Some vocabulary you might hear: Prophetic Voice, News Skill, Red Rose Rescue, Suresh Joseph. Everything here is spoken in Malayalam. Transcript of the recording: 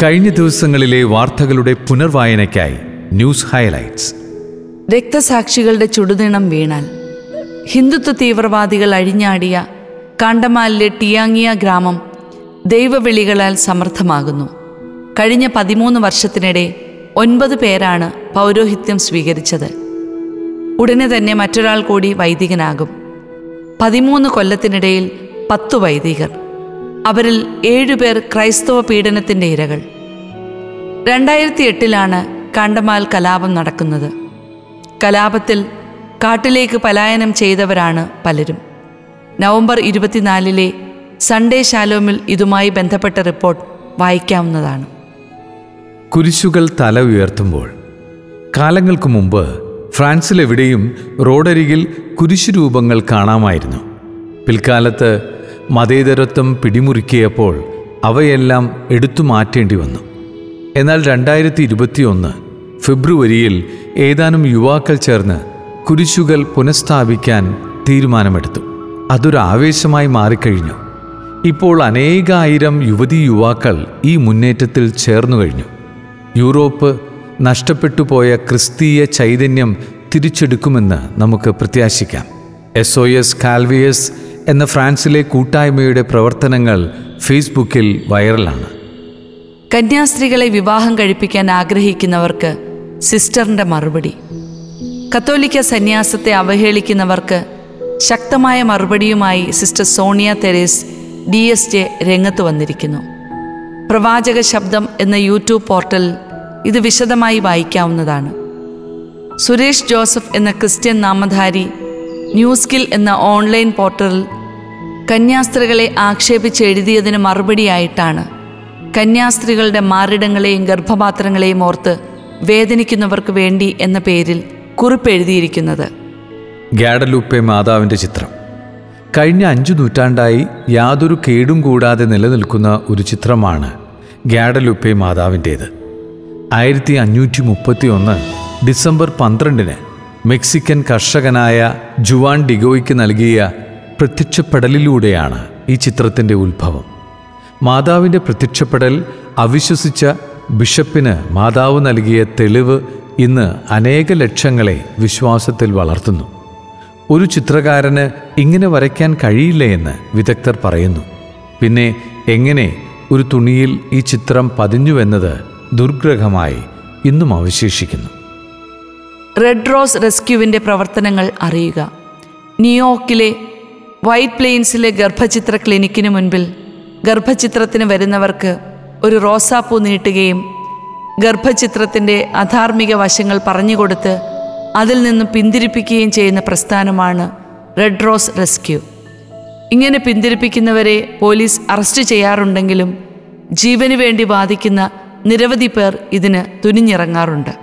കഴിഞ്ഞ ദിവസങ്ങളിലെ വാർത്തകളുടെ പുനർവായനയ്ക്കായി ന്യൂസ് ഹൈലൈറ്റ്സ്. രക്തസാക്ഷികളുടെ ചുടുനിണം വീണാൽ ഹിന്ദുത്വ തീവ്രവാദികൾ അഴിഞ്ഞാടിയ കാണ്ടമാലിലെ ടിയാങ്ങിയ ഗ്രാമം ദൈവവിളികളാൽ സമർത്ഥമാകുന്നു. കഴിഞ്ഞ 13 വർഷത്തിനിടെ 9 പേരാണ് പൗരോഹിത്യം സ്വീകരിച്ചത്. ഉടനെ തന്നെ മറ്റൊരാൾ കൂടി വൈദികനാകും. 13 കൊല്ലത്തിനിടയിൽ 10 വൈദികർ. അവരിൽ 7 പേർ ക്രൈസ്തവ പീഡനത്തിൻ്റെ ഇരകൾ. 2008ലാണ് കാണ്ടമാൽ കലാപം നടക്കുന്നത്. കലാപത്തിൽ കാട്ടിലേക്ക് പലായനം ചെയ്തവരാണ് പലരും. നവംബർ 24-ലെ സൺഡേ ശാലോമിൽ ഇതുമായി ബന്ധപ്പെട്ട റിപ്പോർട്ട് വായിക്കാവുന്നതാണ്. കുരിശുകൾ തല ഉയർത്തുമ്പോൾ. കാലങ്ങൾക്ക് മുമ്പ് ഫ്രാൻസിലെവിടെയും റോഡരികിൽ കുരിശുരൂപങ്ങൾ കാണാമായിരുന്നു. പിൽക്കാലത്ത് മതേതരത്വം പിടിമുറുക്കിയപ്പോൾ അവയെല്ലാം എടുത്തു മാറ്റേണ്ടി വന്നു. എന്നാൽ 2021 ഫെബ്രുവരിയിൽ ഏതാനും യുവാക്കൾ ചേർന്ന് കുരിശുകൾ പുനഃസ്ഥാപിക്കാൻ തീരുമാനമെടുത്തു. അതൊരാവേശമായി മാറിക്കഴിഞ്ഞു. ഇപ്പോൾ അനേകായിരം യുവതീ യുവാക്കൾ ഈ മുന്നേറ്റത്തിൽ ചേർന്നു കഴിഞ്ഞു. യൂറോപ്പ് നഷ്ടപ്പെട്ടു പോയ ക്രിസ്തീയ ചൈതന്യം തിരിച്ചെടുക്കുമെന്ന് നമുക്ക് പ്രത്യാശിക്കാം. S. കാൽവിയസ് എന്ന ഫ്രാൻസിലെ കൂട്ടായ്മയുടെ പ്രവർത്തനങ്ങൾ ഫേസ്ബുക്കിൽ വൈറലാണ്. കന്യാസ്ത്രീകളെ വിവാഹം കഴിപ്പിക്കാൻ ആഗ്രഹിക്കുന്നവർക്ക് സിസ്റ്ററിൻ്റെ മറുപടി. കത്തോലിക്ക സന്യാസത്തെ അവഹേളിക്കുന്നവർക്ക് ശക്തമായ മറുപടിയുമായി സിസ്റ്റർ സോണിയ തെരേസ് DSJ രംഗത്ത് വന്നിരിക്കുന്നു. പ്രവാചക ശബ്ദം എന്ന യൂട്യൂബ് പോർട്ടലിൽ ഇത് വിശദമായി വായിക്കാവുന്നതാണ്. സുരേഷ് ജോസഫ് എന്ന ക്രിസ്ത്യൻ നാമധാരി ന്യൂസ് സ്കിൽ എന്ന ഓൺലൈൻ പോർട്ടലിൽ കന്യാസ്ത്രീകളെ ആക്ഷേപിച്ച് എഴുതിയതിന് മറുപടിയായിട്ടാണ് കന്യാസ്ത്രീകളുടെ മാറിടങ്ങളെയും ഗർഭപാത്രങ്ങളെയും ഓർത്ത് വേദനിക്കുന്നവർക്ക് വേണ്ടി എന്ന പേരിൽ കുറിപ്പെഴുതിയിരിക്കുന്നത്. ഗാഡലൂപ്പെ മാതാവിൻ്റെ ചിത്രം കഴിഞ്ഞ 5 നൂറ്റാണ്ടായി യാതൊരു കേടും കൂടാതെ നിലനിൽക്കുന്ന ഒരു ചിത്രമാണ് ഗാഡലൂപ്പെ മാതാവിൻ്റേത്. 1531 ഡിസംബർ 12-ന് മെക്സിക്കൻ കർഷകനായ ജുവാൻ ഡിഗോയ്ക്ക് നൽകിയ പ്രത്യക്ഷപ്പെടലിലൂടെയാണ് ഈ ചിത്രത്തിൻ്റെ ഉത്ഭവം. മാതാവിൻ്റെ പ്രത്യക്ഷപ്പെടൽ അവിശ്വസിച്ച ബിഷപ്പിന് മാതാവ് നൽകിയ തെളിവ് ഇന്ന് അനേക ലക്ഷങ്ങളെ വിശ്വാസത്തിൽ വളർത്തുന്നു. ഒരു ചിത്രകാരന് ഇങ്ങനെ വരയ്ക്കാൻ കഴിയില്ല എന്ന് വിദഗ്ധർ പറയുന്നു. പിന്നെ എങ്ങനെ ഒരു തുണിയിൽ ഈ ചിത്രം പതിഞ്ഞുവെന്നത് ദുർഗ്രഹമായി ഇന്നും അവശേഷിക്കുന്നു. റെഡ് റോസ് റെസ്ക്യൂവിൻ്റെ പ്രവർത്തനങ്ങൾ അറിയുക. ന്യൂയോർക്കിലെ വൈറ്റ് പ്ലെയിൻസിലെ ഗർഭചിത്ര ക്ലിനിക്കിന് മുൻപിൽ ഗർഭചിത്രത്തിന് വരുന്നവർക്ക് ഒരു റോസാപ്പൂ നീട്ടുകയും ഗർഭചിത്രത്തിൻ്റെ അധാർമിക വശങ്ങൾ പറഞ്ഞുകൊടുത്ത് അതിൽ നിന്നും പിന്തിരിപ്പിക്കുകയും ചെയ്യുന്ന പ്രസ്ഥാനമാണ് റെഡ് റോസ് റെസ്ക്യൂ. ഇങ്ങനെ പിന്തിരിപ്പിക്കുന്നവരെ പോലീസ് അറസ്റ്റ് ചെയ്യാറുണ്ടെങ്കിലും ജീവന് വേണ്ടി വാദിക്കുന്ന നിരവധി പേർ ഇതിന് തുനിഞ്ഞിറങ്ങാറുണ്ട്.